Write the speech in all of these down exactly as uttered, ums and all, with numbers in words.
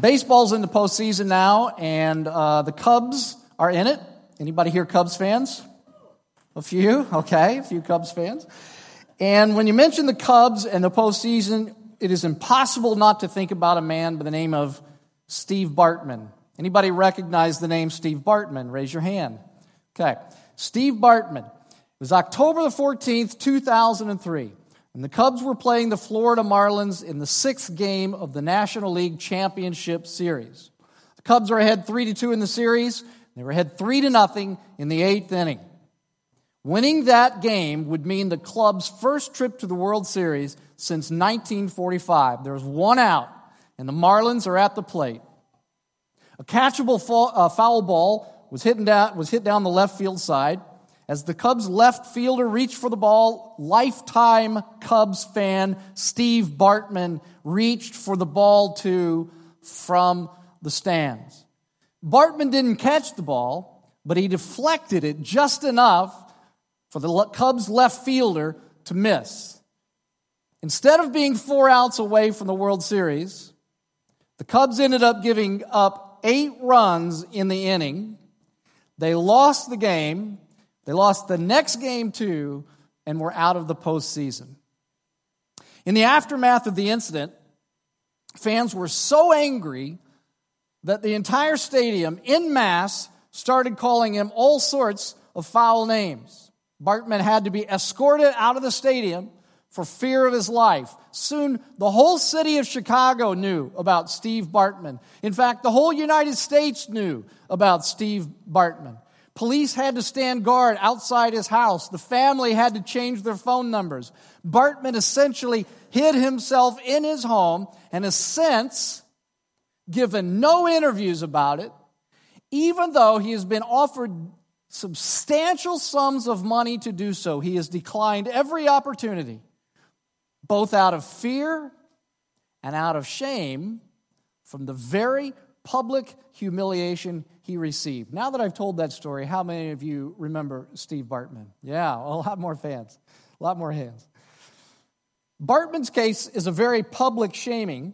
Baseball's in the postseason now, and uh, the Cubs are in it. Anybody here Cubs fans? A few? Okay, a few Cubs fans. And when you mention the Cubs and the postseason, it is impossible not to think about a man by the name of Steve Bartman. Anybody recognize the name Steve Bartman? Raise your hand. Okay, Steve Bartman. It was October the fourteenth, two thousand three, and the Cubs were playing the Florida Marlins in the sixth game of the National League Championship Series. The Cubs were ahead three to two in the series. They were ahead three to nothing in the eighth inning. Winning that game would mean the club's first trip to the World Series since nineteen forty-five. There was one out, and the Marlins are at the plate. A catchable foul ball was hit down, was hit down the left field side. As the Cubs' left fielder reached for the ball, lifetime Cubs fan Steve Bartman reached for the ball too from the stands. Bartman didn't catch the ball, but he deflected it just enough for the Cubs' left fielder to miss. Instead of being four outs away from the World Series, the Cubs ended up giving up eight runs in the inning. They lost the game. They lost the next game, too, and were out of the postseason. In the aftermath of the incident, fans were so angry that the entire stadium, en masse, started calling him all sorts of foul names. Bartman had to be escorted out of the stadium for fear of his life. Soon, the whole city of Chicago knew about Steve Bartman. In fact, the whole United States knew about Steve Bartman. Police had to stand guard outside his house. The family had to change their phone numbers. Bartman essentially hid himself in his home and has since given no interviews about it, even though he has been offered substantial sums of money to do so. He has declined every opportunity, both out of fear and out of shame from the very public humiliation he received. Now that I've told that story, how many of you remember Steve Bartman? Yeah, a lot more fans, a lot more hands. Bartman's case is a very public shaming.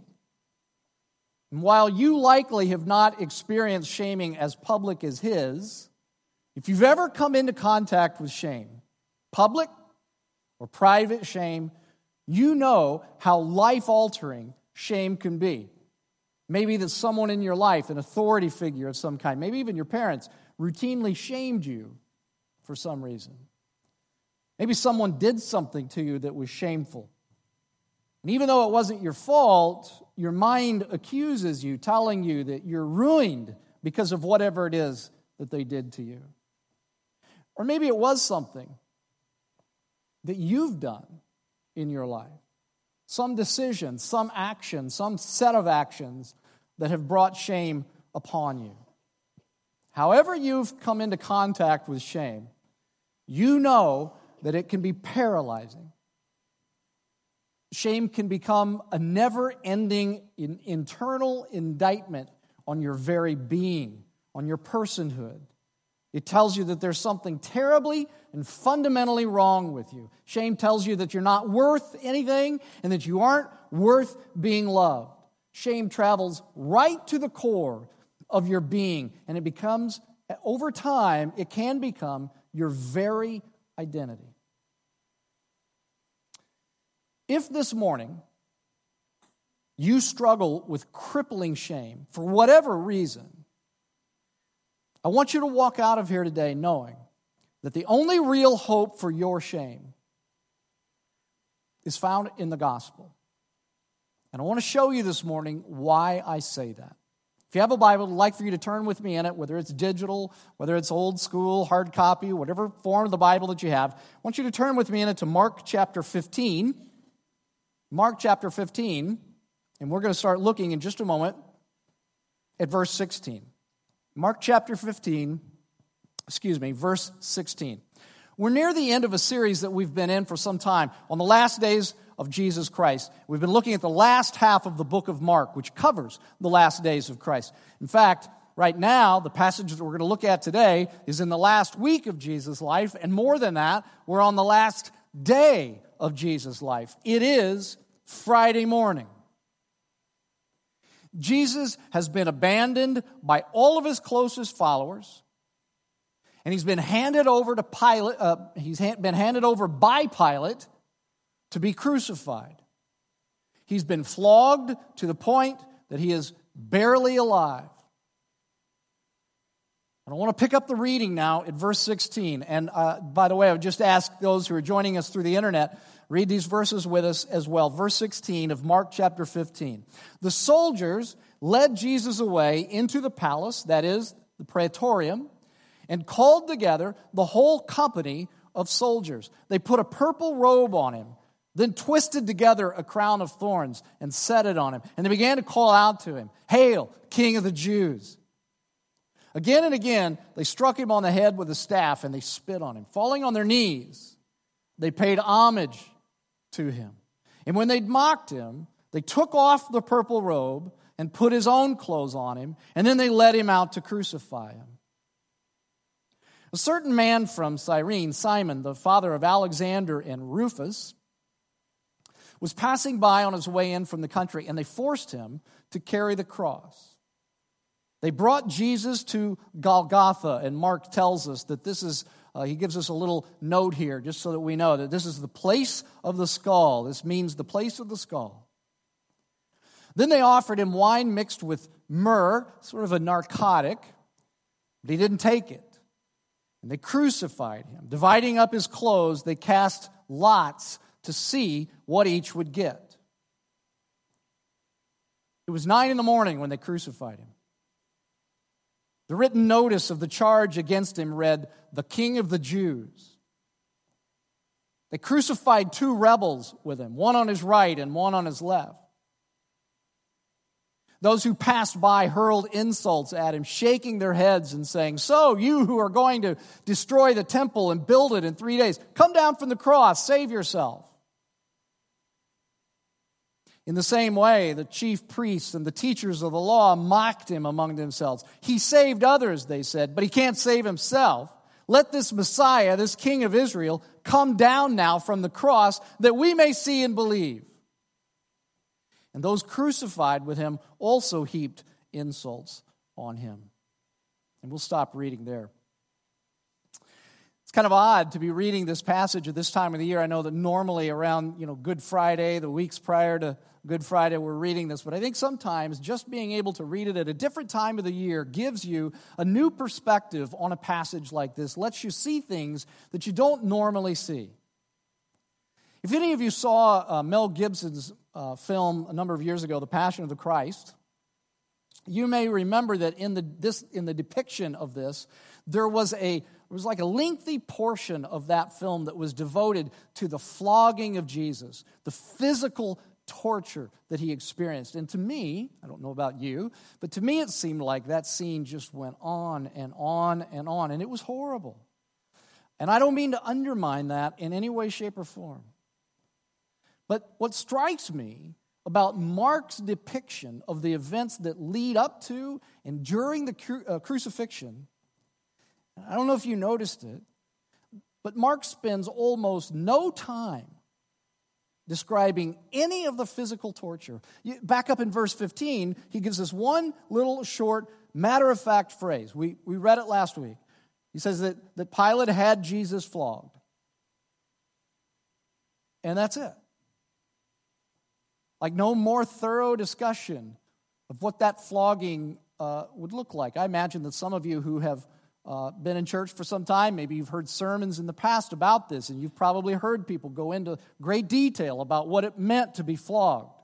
And while you likely have not experienced shaming as public as his, if you've ever come into contact with shame, public or private shame, you know how life-altering shame can be. Maybe that someone in your life, an authority figure of some kind, maybe even your parents, routinely shamed you for some reason. Maybe someone did something to you that was shameful. And even though it wasn't your fault, your mind accuses you, telling you that you're ruined because of whatever it is that they did to you. Or maybe it was something that you've done in your life. Some decision, some action, some set of actions that have brought shame upon you. However you've come into contact with shame, you know that it can be paralyzing. Shame can become a never-ending internal indictment on your very being, on your personhood. It tells you that there's something terribly and fundamentally wrong with you. Shame tells you that you're not worth anything and that you aren't worth being loved. Shame travels right to the core of your being, and it becomes, over time, it can become your very identity. If this morning you struggle with crippling shame for whatever reason, I want you to walk out of here today knowing that the only real hope for your shame is found in the gospel. And I want to show you this morning why I say that. If you have a Bible, I'd like for you to turn with me in it, whether it's digital, whether it's old school, hard copy, whatever form of the Bible that you have. I want you to turn with me in it to Mark chapter fifteen. Mark chapter fifteen, and we're going to start looking in just a moment at verse sixteen. Mark chapter fifteen, excuse me, verse sixteen. We're near the end of a series that we've been in for some time on the last days of Jesus Christ. We've been looking at the last half of the book of Mark, which covers the last days of Christ. In fact, right now, the passage that we're going to look at today is in the last week of Jesus' life, and more than that, we're on the last day of Jesus' life. It is Friday morning. Jesus has been abandoned by all of his closest followers, and he's been handed over to Pilate. Uh, he's been handed over by Pilate to be crucified. He's been flogged to the point that he is barely alive. I want to pick up the reading now at verse sixteen. And uh, by the way, I would just ask those who are joining us through the internet, read these verses with us as well. Verse sixteen of Mark chapter fifteen. The soldiers led Jesus away into the palace, that is, the praetorium, and called together the whole company of soldiers. They put a purple robe on him, then twisted together a crown of thorns and set it on him. And they began to call out to him, "Hail, King of the Jews!" Again and again, they struck him on the head with a staff, and they spit on him. Falling on their knees, they paid homage to him. And when they'd mocked him, they took off the purple robe and put his own clothes on him, and then they led him out to crucify him. A certain man from Cyrene, Simon, the father of Alexander and Rufus, was passing by on his way in from the country, and they forced him to carry the cross. They brought Jesus to Golgotha, and Mark tells us that this is, uh, he gives us a little note here just so that we know that this is the place of the skull. This means the place of the skull. Then they offered him wine mixed with myrrh, sort of a narcotic, but he didn't take it. And they crucified him. Dividing up his clothes, they cast lots to see what each would get. It was nine in the morning when they crucified him. The written notice of the charge against him read, "The King of the Jews." They crucified two rebels with him, one on his right and one on his left. Those who passed by hurled insults at him, shaking their heads and saying, "So, you who are going to destroy the temple and build it in three days, come down from the cross, save yourself." In the same way, the chief priests and the teachers of the law mocked him among themselves. "He saved others," they said, "but he can't save himself. Let this Messiah, this King of Israel, come down now from the cross that we may see and believe." And those crucified with him also heaped insults on him. And we'll stop reading there. It's kind of odd to be reading this passage at this time of the year. I know that normally around, you know, Good Friday, the weeks prior to Good Friday, we're reading this. But I think sometimes just being able to read it at a different time of the year gives you a new perspective on a passage like this, lets you see things that you don't normally see. If any of you saw uh, Mel Gibson's uh, film a number of years ago, The Passion of the Christ, you may remember that in the this in the depiction of this, there was a It was like a lengthy portion of that film that was devoted to the flogging of Jesus, the physical torture that he experienced. And to me, I don't know about you, but to me it seemed like that scene just went on and on and on, and it was horrible. And I don't mean to undermine that in any way, shape, or form. But what strikes me about Mark's depiction of the events that lead up to and during the cru- uh, crucifixion, I don't know if you noticed it, but Mark spends almost no time describing any of the physical torture. Back up in verse fifteen, he gives us one little short matter-of-fact phrase. We, we read it last week. He says that, that Pilate had Jesus flogged. And that's it. Like no more thorough discussion of what that flogging uh, would look like. I imagine that some of you who have Uh, been in church for some time, maybe you've heard sermons in the past about this, and you've probably heard people go into great detail about what it meant to be flogged.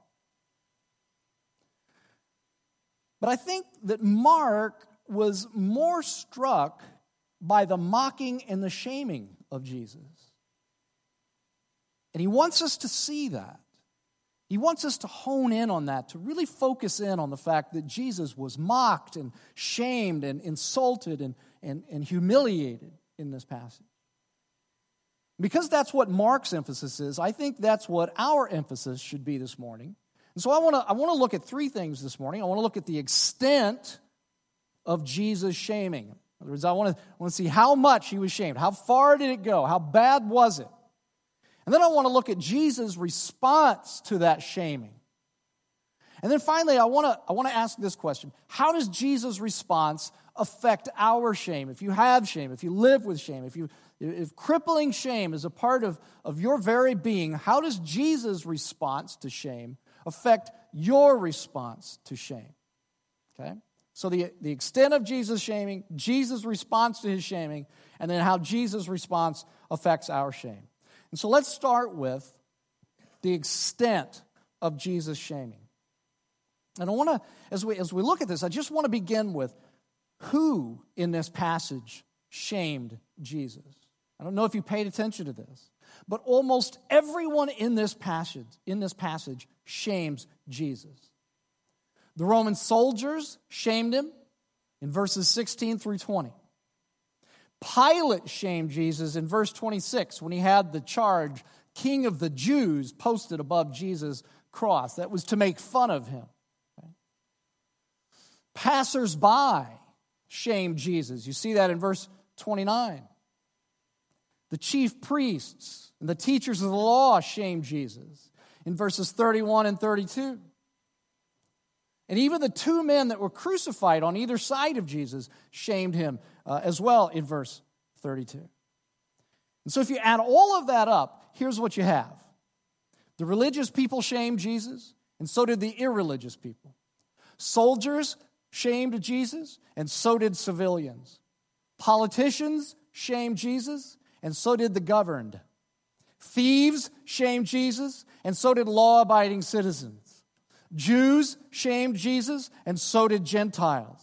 But I think that Mark was more struck by the mocking and the shaming of Jesus. And he wants us to see that. He wants us to hone in on that, to really focus in on the fact that Jesus was mocked and shamed and insulted and, and, and humiliated in this passage. Because that's what Mark's emphasis is, I think that's what our emphasis should be this morning. And so I want to I want to look at three things this morning. I want to look at the extent of Jesus' shaming. In other words, I want to I want to see how much he was shamed. How far did it go? How bad was it? And then I want to look at Jesus' response to that shaming. And then finally, I want to I want to ask this question. How does Jesus' response affect our shame? If you have shame, if you live with shame, if you if crippling shame is a part of, of your very being, how does Jesus' response to shame affect your response to shame? Okay? So the, the extent of Jesus' shaming, Jesus' response to his shaming, and then how Jesus' response affects our shame. And so let's start with the extent of Jesus' shaming. And I want to, as we as we look at this, I just want to begin with who in this passage shamed Jesus. I don't know if you paid attention to this, but almost everyone in this passage, in this passage, shames Jesus. The Roman soldiers shamed him in verses sixteen through twenty. Pilate shamed Jesus in verse twenty-six when he had the charge, King of the Jews, posted above Jesus' cross. That was to make fun of him. Passers-by shamed Jesus. You see that in verse twenty-nine. The chief priests and the teachers of the law shamed Jesus in verses thirty-one and thirty-two. And even the two men that were crucified on either side of Jesus shamed him uh, as well in verse thirty-two. And so if you add all of that up, here's what you have. The religious people shamed Jesus, and so did the irreligious people. Soldiers shamed Jesus, and so did civilians. Politicians shamed Jesus, and so did the governed. Thieves shamed Jesus, and so did law-abiding citizens. Jews shamed Jesus, and so did Gentiles.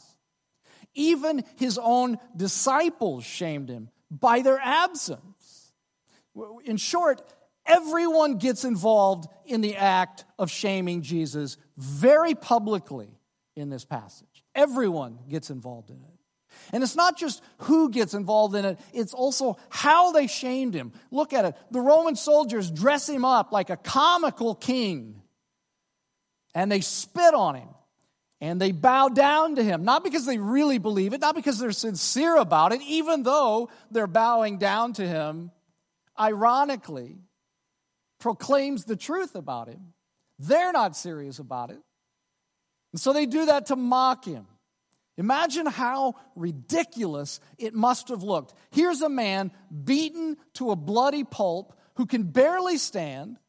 Even his own disciples shamed him by their absence. In short, everyone gets involved in the act of shaming Jesus very publicly in this passage. Everyone gets involved in it. And it's not just who gets involved in it, it's also how they shamed him. Look at it. The Roman soldiers dress him up like a comical king, and they spit on him, and they bow down to him, not because they really believe it, not because they're sincere about it, even though they're bowing down to him, ironically proclaims the truth about him. They're not serious about it. And so they do that to mock him. Imagine how ridiculous it must have looked. Here's a man beaten to a bloody pulp who can barely stand,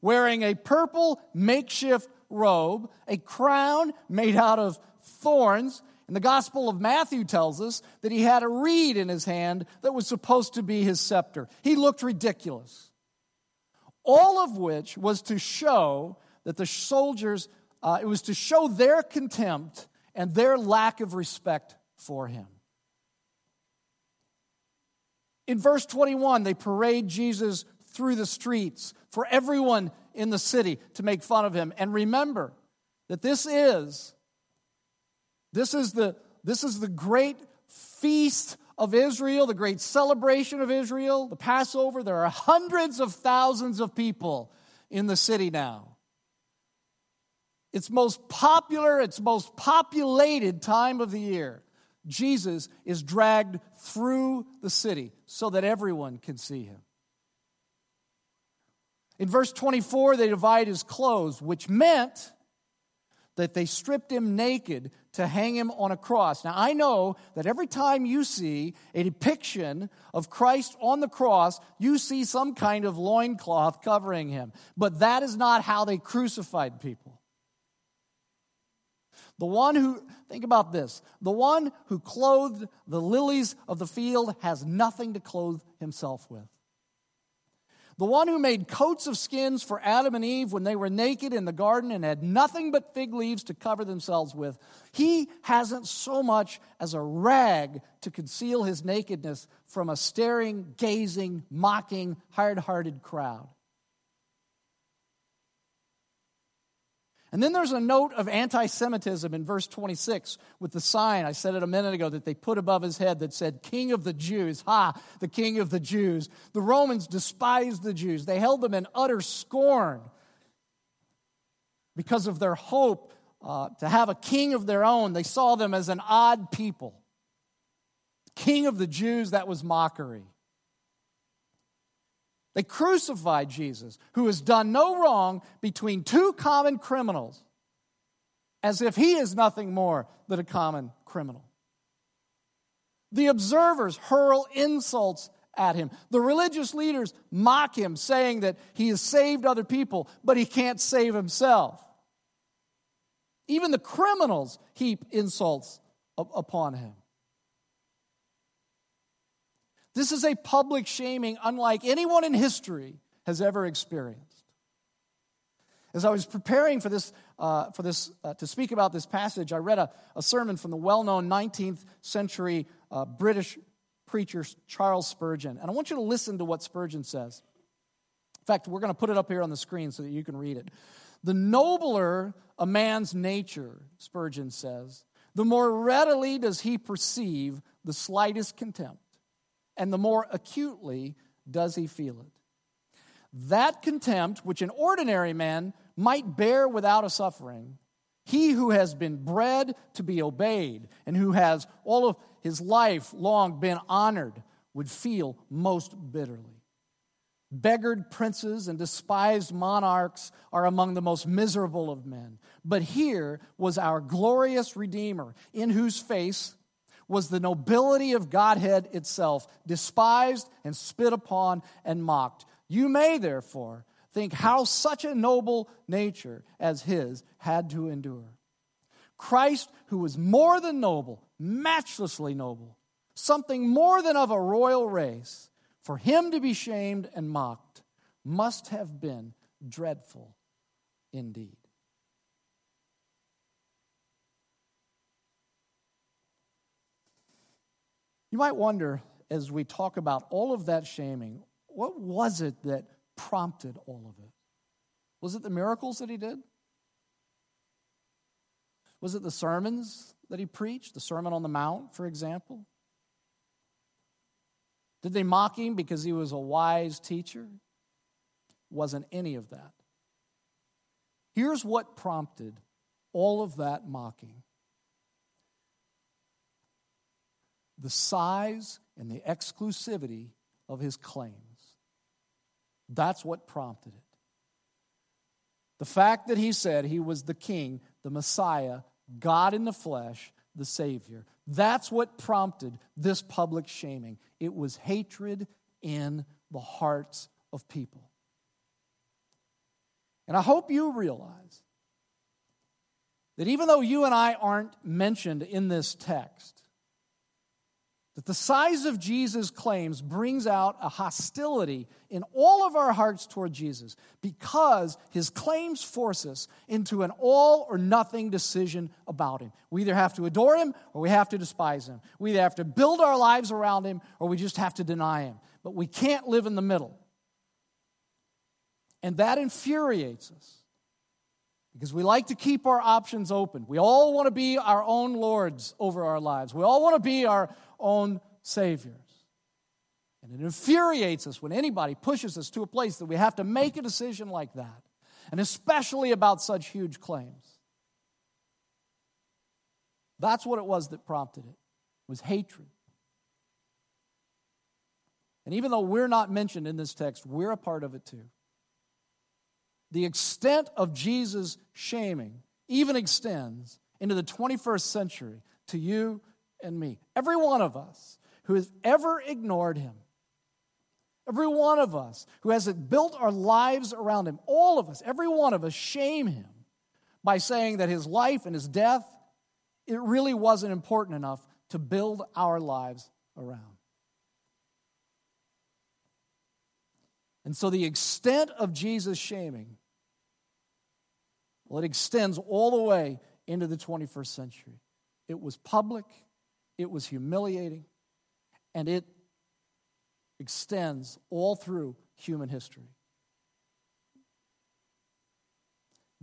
wearing a purple makeshift robe, a crown made out of thorns. And the Gospel of Matthew tells us that he had a reed in his hand that was supposed to be his scepter. He looked ridiculous. All of which was to show that the soldiers Uh, it was to show their contempt and their lack of respect for him. In verse twenty-one, they parade Jesus through the streets for everyone in the city to make fun of him. And remember that this is, this is the, this is the great feast of Israel, the great celebration of Israel, the Passover. There are hundreds of thousands of people in the city now. It's most popular, it's most populated time of the year. Jesus is dragged through the city so that everyone can see him. In verse twenty-four, they divide his clothes, which meant that they stripped him naked to hang him on a cross. Now, I know that every time you see a depiction of Christ on the cross, you see some kind of loincloth covering him. But that is not how they crucified people. The one who, think about this, the one who clothed the lilies of the field has nothing to clothe himself with. The one who made coats of skins for Adam and Eve when they were naked in the garden and had nothing but fig leaves to cover themselves with, he hasn't so much as a rag to conceal his nakedness from a staring, gazing, mocking, hard-hearted crowd. And then there's a note of anti-Semitism in verse twenty-six with the sign, I said it a minute ago, that they put above his head that said, King of the Jews. Ha, the King of the Jews. The Romans despised the Jews. They held them in utter scorn because of their hope uh, to have a king of their own. They saw them as an odd people. King of the Jews, that was mockery. They crucified Jesus, who has done no wrong, between two common criminals as if he is nothing more than a common criminal. The observers hurl insults at him. The religious leaders mock him, saying that he has saved other people, but he can't save himself. Even the criminals heap insults upon him. This is a public shaming unlike anyone in history has ever experienced. As I was preparing for this, uh, for this uh, to speak about this passage, I read a, a sermon from the well-known nineteenth century uh, British preacher Charles Spurgeon. And I want you to listen to what Spurgeon says. In fact, we're going to put it up here on the screen so that you can read it. The nobler a man's nature, Spurgeon says, the more readily does he perceive the slightest contempt, and the more acutely does he feel it. That contempt which an ordinary man might bear without a suffering, he who has been bred to be obeyed and who has all of his life long been honored would feel most bitterly. Beggared princes and despised monarchs are among the most miserable of men. But here was our glorious Redeemer, in whose face was the nobility of Godhead itself, despised and spit upon and mocked. You may, therefore, think how such a noble nature as his had to endure. Christ, who was more than noble, matchlessly noble, something more than of a royal race, for him to be shamed and mocked must have been dreadful indeed. You might wonder, as we talk about all of that shaming, what was it that prompted all of it? Was it the miracles that he did? Was it the sermons that he preached? The Sermon on the Mount, for example? Did they mock him because he was a wise teacher? Wasn't any of that. Here's what prompted all of that mocking. The size and the exclusivity of his claims. That's what prompted it. The fact that he said he was the king, the Messiah, God in the flesh, the Savior. That's what prompted this public shaming. It was hatred in the hearts of people. And I hope you realize that even though you and I aren't mentioned in this text, that the size of Jesus' claims brings out a hostility in all of our hearts toward Jesus, because his claims force us into an all or nothing decision about him. We either have to adore him or we have to despise him. We either have to build our lives around him or we just have to deny him. But we can't live in the middle. And that infuriates us, because we like to keep our options open. We all want to be our own lords over our lives. We all want to be our own saviors. And it infuriates us when anybody pushes us to a place that we have to make a decision like that, and especially about such huge claims. That's what it was that prompted it, was hatred. And even though we're not mentioned in this text, we're a part of it too. The extent of Jesus' shaming even extends into the twenty-first century to you and me. Every one of us who has ever ignored him, every one of us who hasn't built our lives around him, all of us, every one of us shame him by saying that his life and his death, it really wasn't important enough to build our lives around. And so the extent of Jesus' shaming, well, it extends all the way into the twenty-first century. It was public, it was humiliating, and it extends all through human history.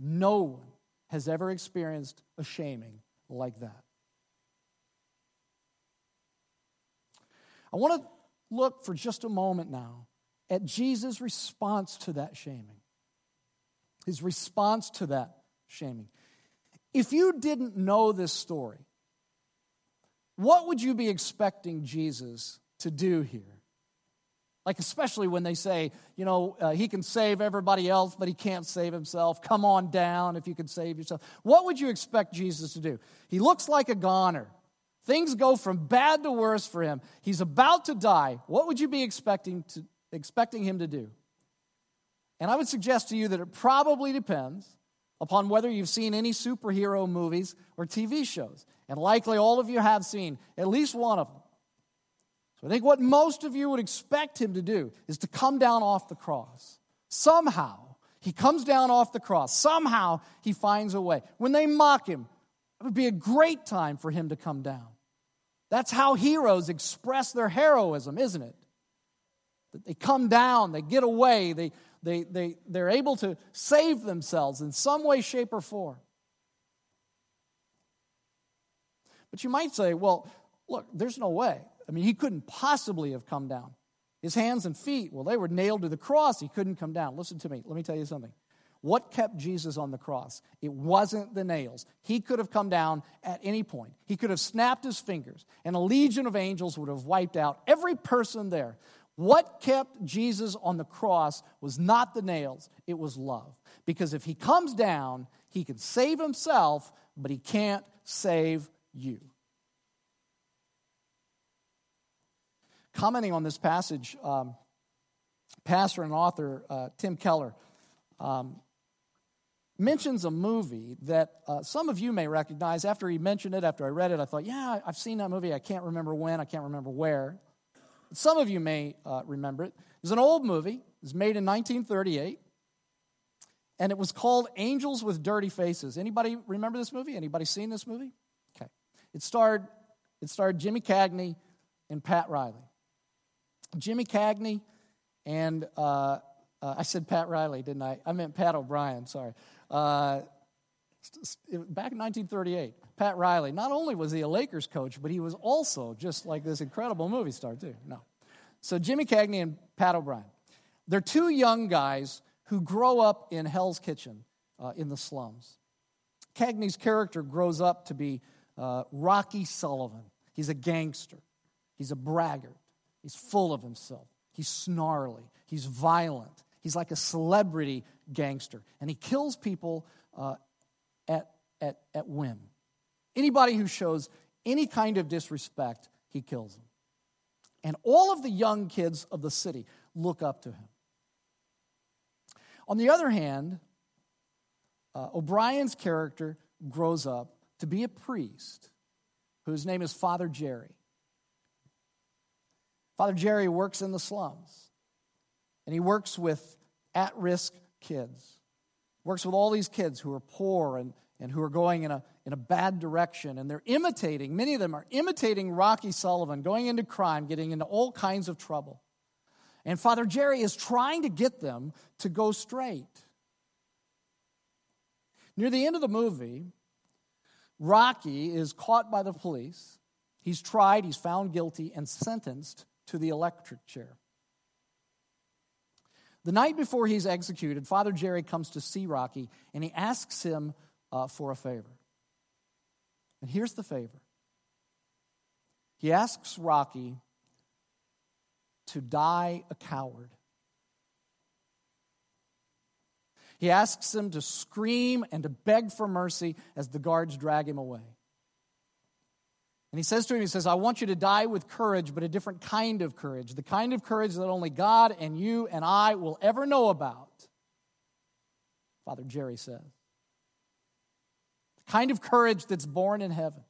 No one has ever experienced a shaming like that. I want to look for just a moment now at Jesus' response to that shaming. His response to that shaming. If you didn't know this story, what would you be expecting Jesus to do here? Like, especially when they say, you know, uh, he can save everybody else, but he can't save himself. Come on down if you can save yourself. What would you expect Jesus to do? He looks like a goner. Things go from bad to worse for him. He's about to die. What would you be expecting to, expecting him to do? And I would suggest to you that it probably depends upon whether you've seen any superhero movies or T V shows. And likely all of you have seen at least one of them. I think what most of you would expect him to do is to come down off the cross. Somehow, he comes down off the cross. Somehow, he finds a way. When they mock him, it would be a great time for him to come down. That's how heroes express their heroism, isn't it? That they come down, they get away, they, they, they, they're able to save themselves in some way, shape, or form. But you might say, well, look, there's no way. I mean, he couldn't possibly have come down. His hands and feet, well, they were nailed to the cross. He couldn't come down. Listen to me. Let me tell you something. What kept Jesus on the cross? It wasn't the nails. He could have come down at any point. He could have snapped his fingers, and a legion of angels would have wiped out every person there. What kept Jesus on the cross was not the nails. It was love. Because if he comes down, he can save himself, but he can't save you. Commenting on this passage, um, pastor and author uh, Tim Keller um, mentions a movie that uh, some of you may recognize. After he mentioned it, after I read it, I thought, yeah, I've seen that movie. I can't remember when. I can't remember where. But some of you may uh, remember it. It was an old movie. It was made in nineteen thirty-eight, and it was called Angels with Dirty Faces. Anybody remember this movie? Anybody seen this movie? Okay. It starred, it starred Jimmy Cagney and Pat Riley. Jimmy Cagney and, uh, uh, I said Pat Riley, didn't I? I meant Pat O'Brien, sorry. Uh, back in nineteen thirty-eight, Pat Riley, not only was he a Lakers coach, but he was also just like this incredible movie star too. No. So Jimmy Cagney and Pat O'Brien. They're two young guys who grow up in Hell's Kitchen uh, in the slums. Cagney's character grows up to be uh, Rocky Sullivan. He's a gangster. He's a braggart. He's full of himself. He's snarly. He's violent. He's like a celebrity gangster. And he kills people uh, at, at, at whim. Anybody who shows any kind of disrespect, he kills them. And all of the young kids of the city look up to him. On the other hand, uh, O'Brien's character grows up to be a priest whose name is Father Jerry. Father Jerry works in the slums, and he works with at-risk kids, works with all these kids who are poor and, and who are going in a, in a bad direction, and they're imitating, many of them are imitating Rocky Sullivan, going into crime, getting into all kinds of trouble. And Father Jerry is trying to get them to go straight. Near the end of the movie, Rocky is caught by the police. He's tried, he's found guilty, and sentenced to the electric chair. The night before he's executed, Father Jerry comes to see Rocky, and he asks him uh, for a favor. And here's the favor. He asks Rocky to die a coward. He asks him to scream and to beg for mercy as the guards drag him away. And he says to him, he says, I want you to die with courage, but a different kind of courage. The kind of courage that only God and you and I will ever know about, Father Jerry says. The kind of courage that's born in heaven.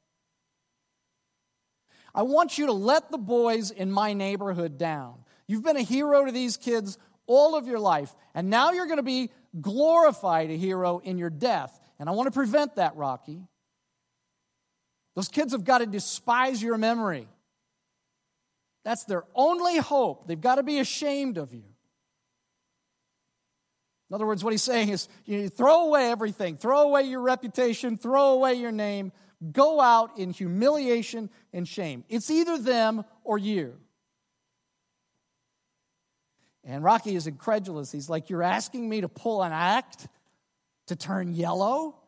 I want you to let the boys in my neighborhood down. You've been a hero to these kids all of your life, and now you're going to be glorified a hero in your death. And I want to prevent that, Rocky. Those kids have got to despise your memory. That's their only hope. They've got to be ashamed of you. In other words, what he's saying is, you throw away everything. Throw away your reputation. Throw away your name. Go out in humiliation and shame. It's either them or you. And Rocky is incredulous. He's like, you're asking me to pull an act to turn yellow?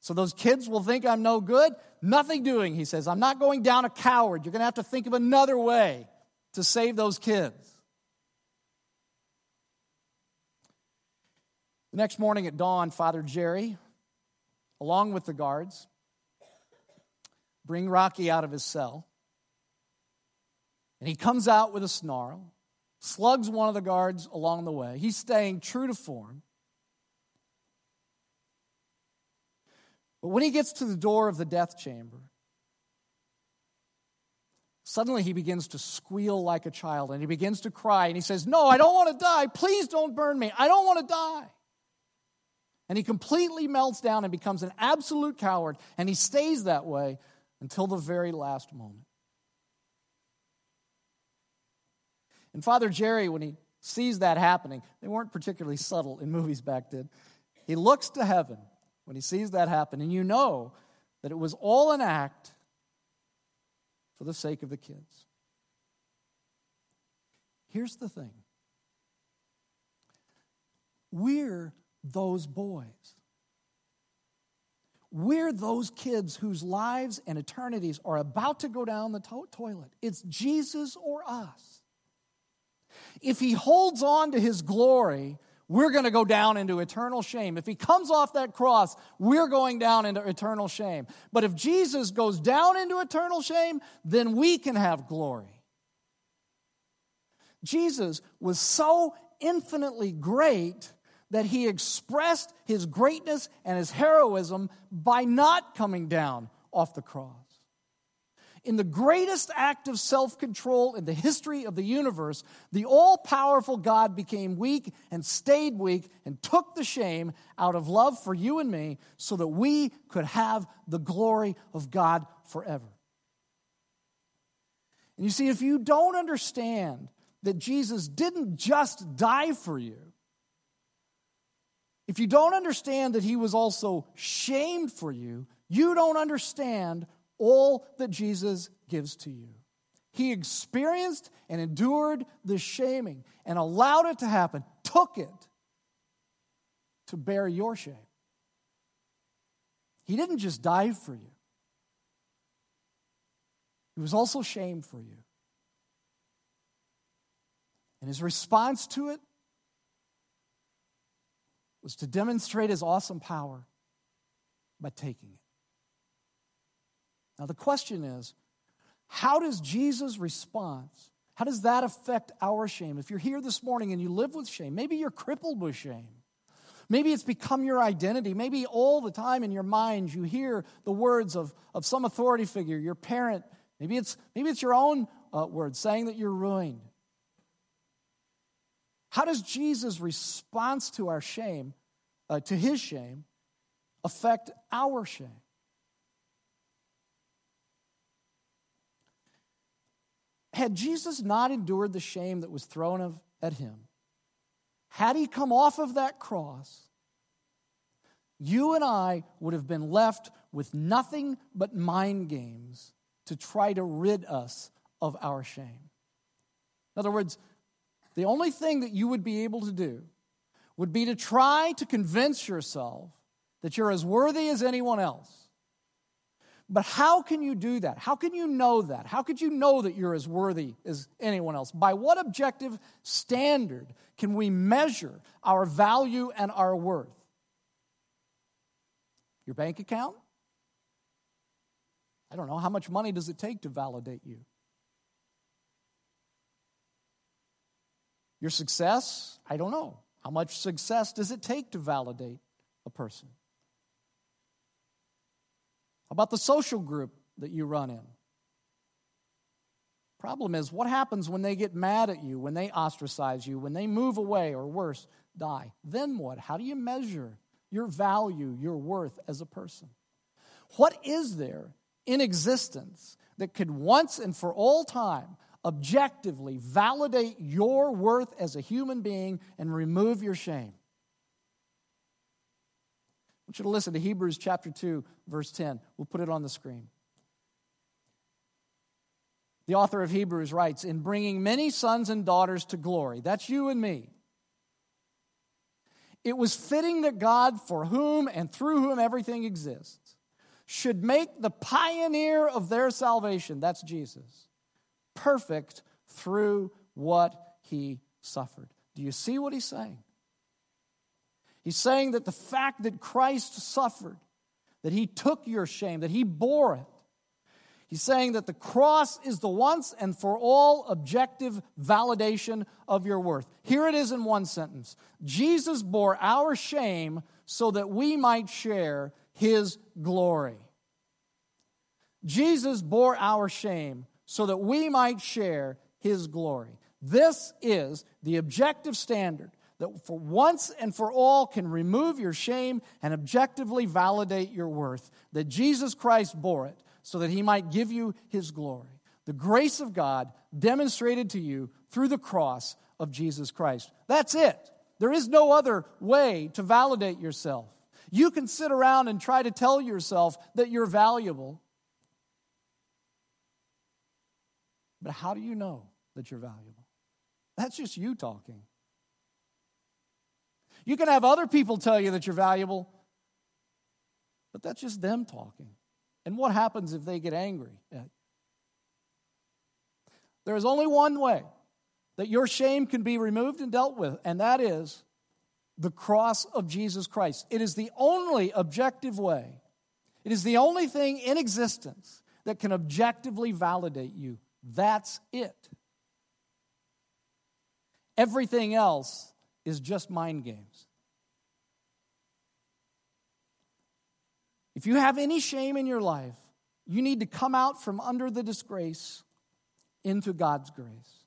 So those kids will think I'm no good? Nothing doing, he says. I'm not going down a coward. You're going to have to think of another way to save those kids. Next morning at dawn, Father Jerry, along with the guards, bring Rocky out of his cell. And he comes out with a snarl, slugs one of the guards along the way. He's staying true to form. But when he gets to the door of the death chamber, suddenly he begins to squeal like a child, and he begins to cry, and he says, "No, I don't want to die. Please don't burn me. I don't want to die." And he completely melts down and becomes an absolute coward, and he stays that way until the very last moment. And Father Jerry, when he sees that happening — they weren't particularly subtle in movies back then — he looks to heaven when he sees that happen, and you know that it was all an act for the sake of the kids. Here's the thing. We're those boys. We're those kids whose lives and eternities are about to go down the to- toilet. It's Jesus or us. If he holds on to his glory, we're going to go down into eternal shame. If he comes off that cross, we're going down into eternal shame. But if Jesus goes down into eternal shame, then we can have glory. Jesus was so infinitely great that he expressed his greatness and his heroism by not coming down off the cross. In the greatest act of self-control in the history of the universe, the all-powerful God became weak and stayed weak and took the shame out of love for you and me so that we could have the glory of God forever. And you see, if you don't understand that Jesus didn't just die for you, if you don't understand that he was also shamed for you, you don't understand all that Jesus gives to you. He experienced and endured the shaming and allowed it to happen, took it to bear your shame. He didn't just die for you. He was also shamed for you. And his response to it was to demonstrate his awesome power by taking it. Now the question is, how does Jesus' response, how does that affect our shame? If you're here this morning and you live with shame, maybe you're crippled with shame. Maybe it's become your identity. Maybe all the time in your mind you hear the words of, of some authority figure, your parent. Maybe it's, maybe it's your own uh, words saying that you're ruined. How does Jesus' response to our shame, uh, to his shame, affect our shame? Had Jesus not endured the shame that was thrown at him, had he come off of that cross, you and I would have been left with nothing but mind games to try to rid us of our shame. In other words, the only thing that you would be able to do would be to try to convince yourself that you're as worthy as anyone else. But how can you do that? How can you know that? How could you know that you're as worthy as anyone else? By what objective standard can we measure our value and our worth? Your bank account? I don't know. How much money does it take to validate you? Your success? I don't know. How much success does it take to validate a person? How about the social group that you run in? Problem is, what happens when they get mad at you, when they ostracize you, when they move away, or worse, die? Then what? How do you measure your value, your worth as a person? What is there in existence that could once and for all time objectively validate your worth as a human being and remove your shame? I want you to listen to Hebrews chapter two, verse ten. We'll put it on the screen. The author of Hebrews writes, "In bringing many sons and daughters to glory," that's you and me, "it was fitting that God, for whom and through whom everything exists, should make the pioneer of their salvation," that's Jesus, "perfect through what he suffered." Do you see what he's saying? He's saying that the fact that Christ suffered, that he took your shame, that he bore it, he's saying that the cross is the once and for all objective validation of your worth. Here it is in one sentence. Jesus bore our shame so that we might share his glory. Jesus bore our shame so that we might share his glory. This is the objective standard that for once and for all can remove your shame and objectively validate your worth, that Jesus Christ bore it, so that he might give you his glory. The grace of God demonstrated to you through the cross of Jesus Christ. That's it. There is no other way to validate yourself. You can sit around and try to tell yourself that you're valuable. But how do you know that you're valuable? That's just you talking. You can have other people tell you that you're valuable, but that's just them talking. And what happens if they get angry at you? There is only one way that your shame can be removed and dealt with, and that is the cross of Jesus Christ. It is the only objective way. It is the only thing in existence that can objectively validate you. That's it. Everything else is just mind games. If you have any shame in your life, you need to come out from under the disgrace into God's grace.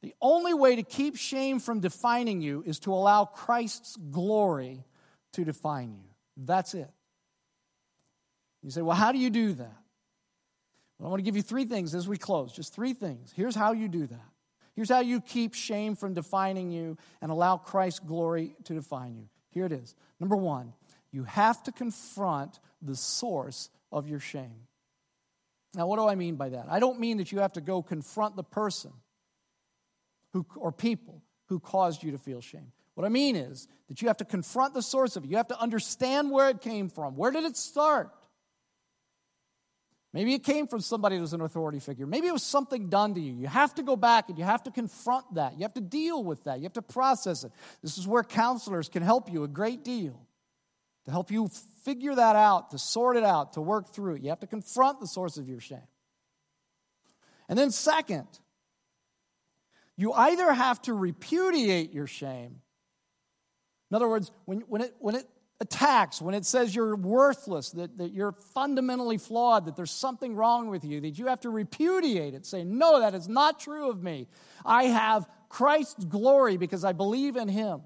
The only way to keep shame from defining you is to allow Christ's glory to define you. That's it. You say, well, how do you do that? Well, I want to give you three things as we close, just three things. Here's how you do that. Here's how you keep shame from defining you and allow Christ's glory to define you. Here it is. Number one, you have to confront the source of your shame. Now, what do I mean by that? I don't mean that you have to go confront the person who or people who caused you to feel shame. What I mean is that you have to confront the source of it. You have to understand where it came from. Where did it start? Maybe it came from somebody who's an authority figure. Maybe it was something done to you. You have to go back and you have to confront that. You have to deal with that. You have to process it. This is where counselors can help you a great deal, to help you figure that out, to sort it out, to work through it. You have to confront the source of your shame. And then second, you either have to repudiate your shame. In other words, when, when, it, when it attacks, when it says you're worthless, that, that you're fundamentally flawed, that there's something wrong with you, that you have to repudiate it, say, no, that is not true of me. I have Christ's glory because I believe in him.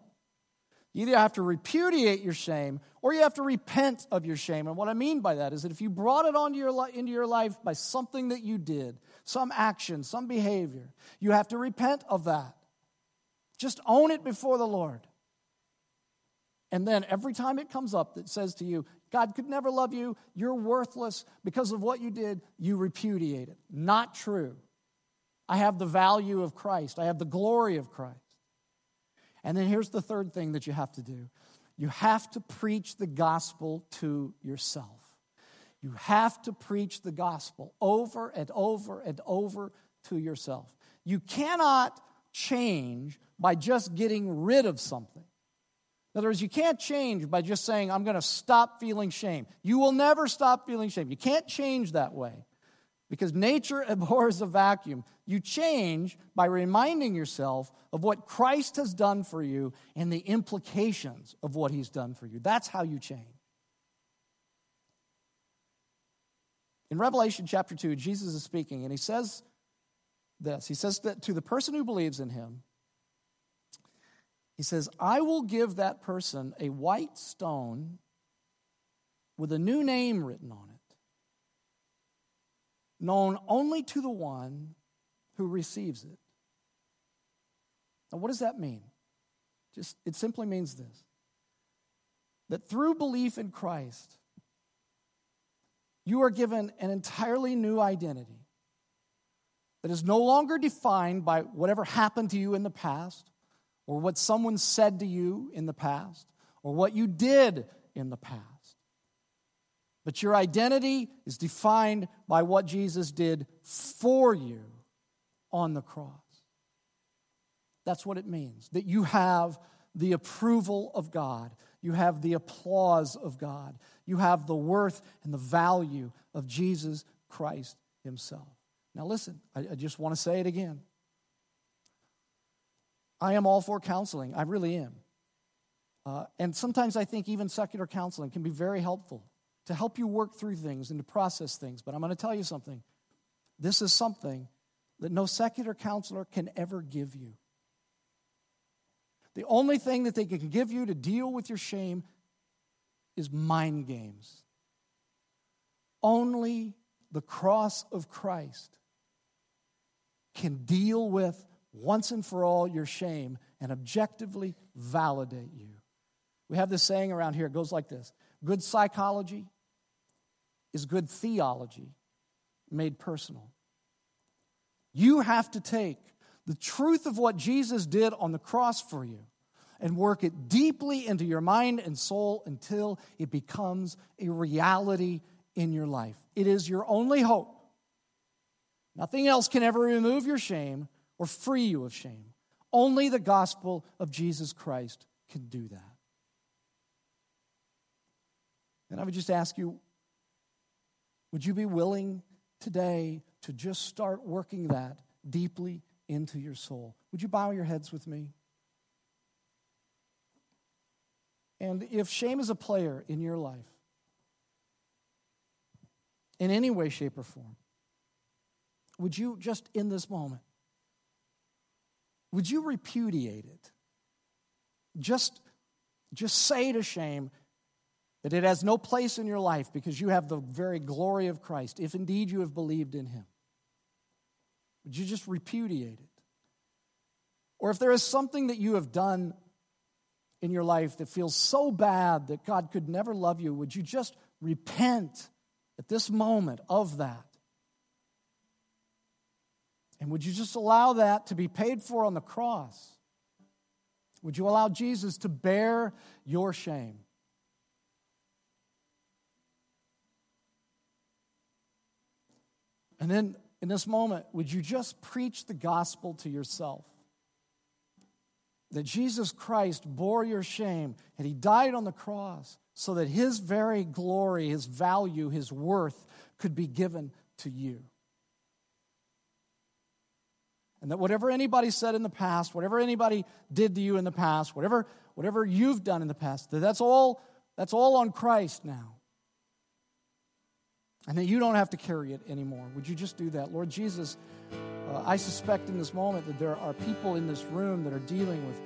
You either have to repudiate your shame or you have to repent of your shame. And what I mean by that is that if you brought it onto your li- into your life by something that you did, some action, some behavior, you have to repent of that. Just own it before the Lord. And then every time it comes up that says to you, God could never love you, you're worthless because of what you did, you repudiate it. Not true. I have the value of Christ. I have the glory of Christ. And then here's the third thing that you have to do. You have to preach the gospel to yourself. You have to preach the gospel over and over and over to yourself. You cannot change by just getting rid of something. In other words, you can't change by just saying, I'm going to stop feeling shame. You will never stop feeling shame. You can't change that way because nature abhors a vacuum. You change by reminding yourself of what Christ has done for you and the implications of what he's done for you. That's how you change. In Revelation chapter two, Jesus is speaking, and he says this. He says that to the person who believes in him, he says, I will give that person a white stone with a new name written on it, known only to the one who receives it. Now, what does that mean? Just it simply means this, that through belief in Christ, you are given an entirely new identity that is no longer defined by whatever happened to you in the past or what someone said to you in the past or what you did in the past. But your identity is defined by what Jesus did for you on the cross. That's what it means, that you have the approval of God. You have the applause of God. You have the worth and the value of Jesus Christ himself. Now listen, I, I just want to say it again. I am all for counseling. I really am. Uh, and sometimes I think even secular counseling can be very helpful to help you work through things and to process things. But I'm going to tell you something. This is something that no secular counselor can ever give you. The only thing that they can give you to deal with your shame is mind games. Only the cross of Christ can deal with once and for all your shame and objectively validate you. We have this saying around here. It goes like this. Good psychology is good theology made personal. You have to take the truth of what Jesus did on the cross for you and work it deeply into your mind and soul until it becomes a reality in your life. It is your only hope. Nothing else can ever remove your shame or free you of shame. Only the gospel of Jesus Christ can do that. And I would just ask you, would you be willing today to just start working that deeply into your soul? Would you bow your heads with me? And if shame is a player in your life, in any way, shape, or form, would you just in this moment, would you repudiate it? Just, just say to shame that it has no place in your life because you have the very glory of Christ, if indeed you have believed in him. Would you just repudiate it? Or if there is something that you have done in your life that feels so bad that God could never love you, would you just repent at this moment of that? And would you just allow that to be paid for on the cross? Would you allow Jesus to bear your shame? And then, in this moment, would you just preach the gospel to yourself? That Jesus Christ bore your shame and he died on the cross so that his very glory, his value, his worth could be given to you. And that whatever anybody said in the past, whatever anybody did to you in the past, whatever, whatever you've done in the past, that that's all, that's all on Christ now. And that you don't have to carry it anymore. Would you just do that? Lord Jesus, uh, I suspect in this moment that there are people in this room that are dealing with,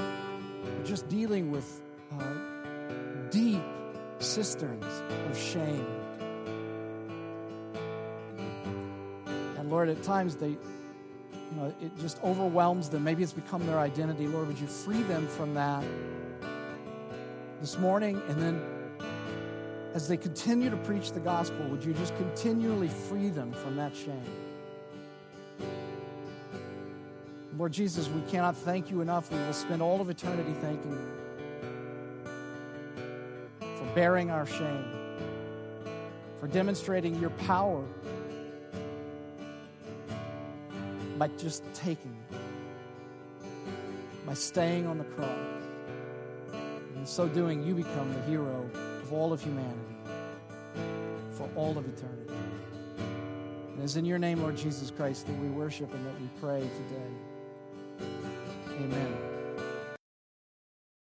uh, just dealing with uh, deep cisterns of shame. And Lord, at times they, you know, it just overwhelms them. Maybe it's become their identity. Lord, would you free them from that this morning? And then as they continue to preach the gospel, would you just continually free them from that shame? Lord Jesus, we cannot thank you enough. We will spend all of eternity thanking you for bearing our shame, for demonstrating your power by just taking it, by staying on the cross. And in so doing, you become the hero of all of humanity, for all of eternity. And it's in your name, Lord Jesus Christ, that we worship and that we pray today. Amen.